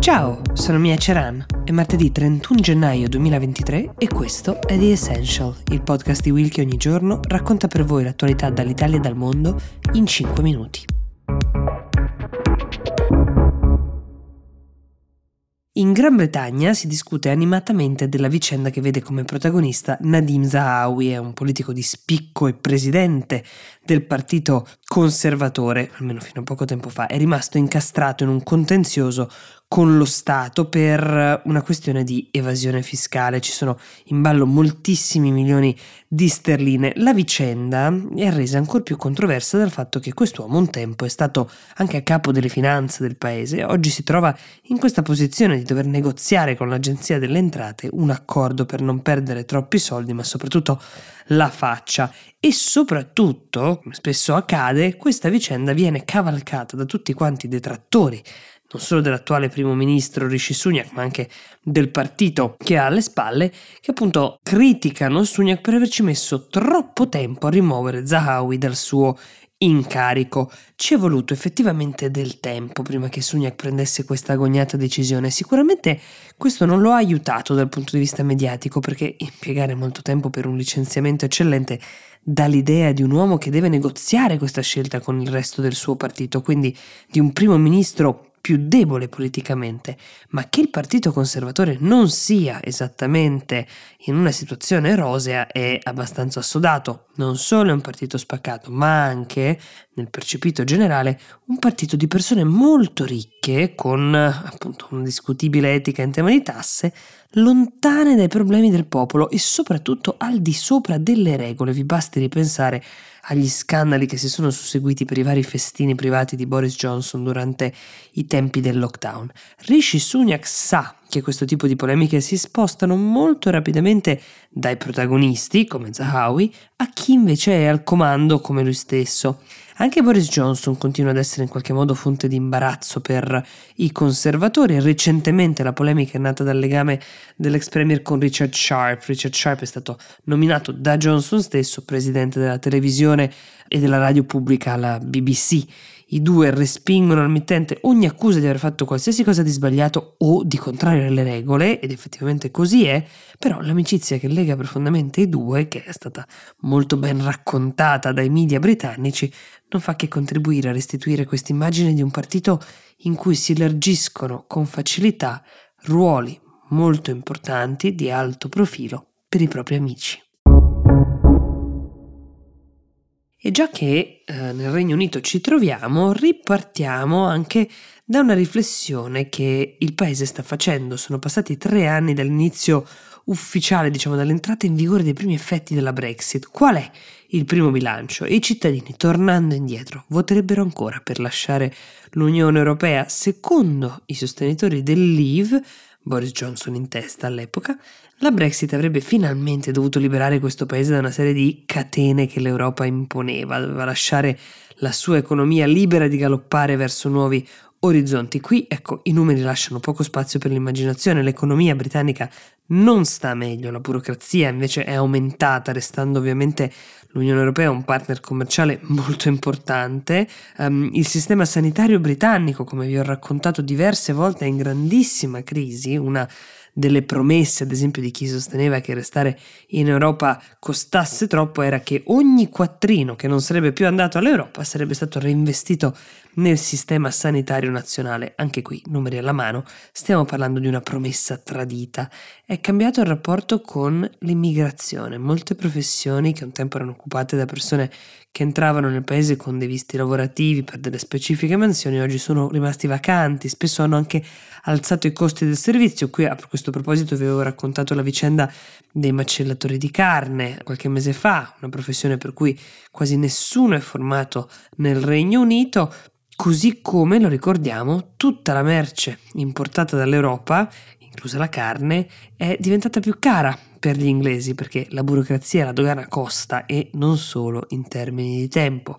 Ciao, sono Mia Ceran. È martedì 31 gennaio 2023 e questo è The Essential, il podcast di Will che ogni giorno racconta per voi l'attualità dall'Italia e dal mondo in 5 minuti. In Gran Bretagna si discute animatamente della vicenda che vede come protagonista Nadim Zahawi, è un politico di spicco e presidente del partito conservatore, almeno fino a poco tempo fa, è rimasto incastrato in un contenzioso con lo Stato per una questione di evasione fiscale. Ci sono in ballo moltissimi milioni di sterline. La vicenda è resa ancora più controversa dal fatto che quest'uomo un tempo è stato anche a capo delle finanze del paese. Oggi si trova in questa posizione di dover negoziare con l'Agenzia delle Entrate un accordo per non perdere troppi soldi, ma soprattutto la faccia. E soprattutto, come spesso accade, questa vicenda viene cavalcata da tutti quanti i detrattori, non solo dell'attuale primo ministro Rishi Sunak, ma anche del partito che ha alle spalle, che appunto criticano Sunak per averci messo troppo tempo a rimuovere Zahawi dal suo incarico. Ci è voluto effettivamente del tempo prima che Sunak prendesse questa agognata decisione. Sicuramente questo non lo ha aiutato dal punto di vista mediatico, perché impiegare molto tempo per un licenziamento eccellente dà l'idea di un uomo che deve negoziare questa scelta con il resto del suo partito, quindi di un primo ministro più debole politicamente, ma che il partito conservatore non sia esattamente in una situazione rosea è abbastanza assodato. Non solo è un partito spaccato, ma anche, nel percepito generale, un partito di persone molto ricche, con appunto una discutibile etica in tema di tasse, lontane dai problemi del popolo e soprattutto al di sopra delle regole. Vi basti ripensare agli scandali che si sono susseguiti per i vari festini privati di Boris Johnson durante i tempi del lockdown. Rishi Sunak sa che questo tipo di polemiche si spostano molto rapidamente dai protagonisti, come Zahawi, a chi invece è al comando, come lui stesso. Anche Boris Johnson continua ad essere in qualche modo fonte di imbarazzo per i conservatori. Recentemente la polemica è nata dal legame dell'ex premier con Richard Sharp. Richard Sharp è stato nominato da Johnson stesso presidente della televisione e della radio pubblica, alla BBC. I due respingono al mittente ogni accusa di aver fatto qualsiasi cosa di sbagliato o di contrario alle regole, ed effettivamente così è, però l'amicizia che lega profondamente i due, che è stata molto ben raccontata dai media britannici, non fa che contribuire a restituire quest'immagine di un partito in cui si elargiscono con facilità ruoli molto importanti di alto profilo per i propri amici. E già che nel Regno Unito ci troviamo, ripartiamo anche da una riflessione che il paese sta facendo. Sono passati 3 anni dall'inizio ufficiale, dall'entrata in vigore dei primi effetti della Brexit. Qual è il primo bilancio? E i cittadini, tornando indietro, voterebbero ancora per lasciare l'Unione Europea? Secondo i sostenitori del Leave, Boris Johnson in testa all'epoca, la Brexit avrebbe finalmente dovuto liberare questo paese da una serie di catene che l'Europa imponeva. Doveva lasciare la sua economia libera di galoppare verso nuovi orizzonti. Qui, i numeri lasciano poco spazio per l'immaginazione. L'economia britannica non sta meglio, la burocrazia invece è aumentata, restando ovviamente l'Unione Europea un partner commerciale molto importante. Il sistema sanitario britannico, come vi ho raccontato diverse volte, è in grandissima crisi. Una delle promesse, ad esempio, di chi sosteneva che restare in Europa costasse troppo era che ogni quattrino che non sarebbe più andato all'Europa sarebbe stato reinvestito nel sistema sanitario nazionale. Anche qui, numeri alla mano, stiamo parlando di una promessa tradita. È cambiato il rapporto con l'immigrazione. Molte professioni che un tempo erano occupate da persone che entravano nel paese con dei visti lavorativi per delle specifiche mansioni oggi sono rimasti vacanti, spesso hanno anche alzato i costi del servizio. Qui, a questo proposito, vi avevo raccontato la vicenda dei macellatori di carne qualche mese fa, una professione per cui quasi nessuno è formato nel Regno Unito. Così come, lo ricordiamo, tutta la merce importata dall'Europa, inclusa la carne, è diventata più cara per gli inglesi, perché la burocrazia e la dogana costa, e non solo in termini di tempo.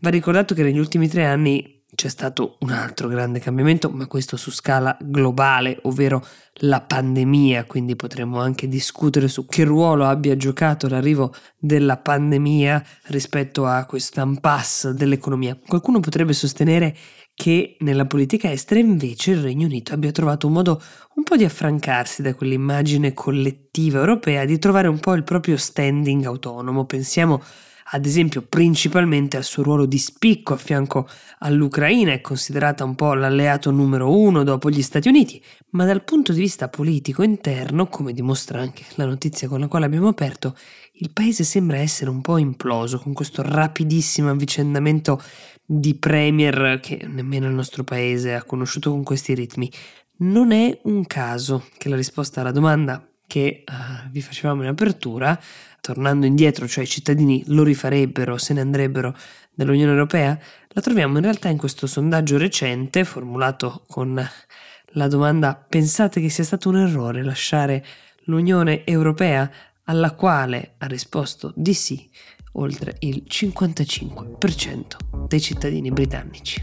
Va ricordato che negli ultimi 3 anni c'è stato un altro grande cambiamento, ma questo su scala globale, ovvero la pandemia, quindi potremmo anche discutere su che ruolo abbia giocato l'arrivo della pandemia rispetto a questo impasse dell'economia. Qualcuno potrebbe sostenere che nella politica estera invece il Regno Unito abbia trovato un modo un po' di affrancarsi da quell'immagine collettiva europea, di trovare un po' il proprio standing autonomo. Pensiamo ad esempio principalmente al suo ruolo di spicco a fianco all'Ucraina, è considerata un po' l'alleato numero uno dopo gli Stati Uniti, ma dal punto di vista politico interno, come dimostra anche la notizia con la quale abbiamo aperto, il paese sembra essere un po' imploso con questo rapidissimo avvicendamento di premier che nemmeno il nostro paese ha conosciuto con questi ritmi. Non è un caso che la risposta alla domanda che vi facevamo in apertura, tornando indietro, cioè i cittadini lo rifarebbero se ne andrebbero dall'Unione Europea, la troviamo in realtà in questo sondaggio recente formulato con la domanda: pensate che sia stato un errore lasciare l'Unione Europea? Alla quale ha risposto di sì oltre il 55% dei cittadini britannici.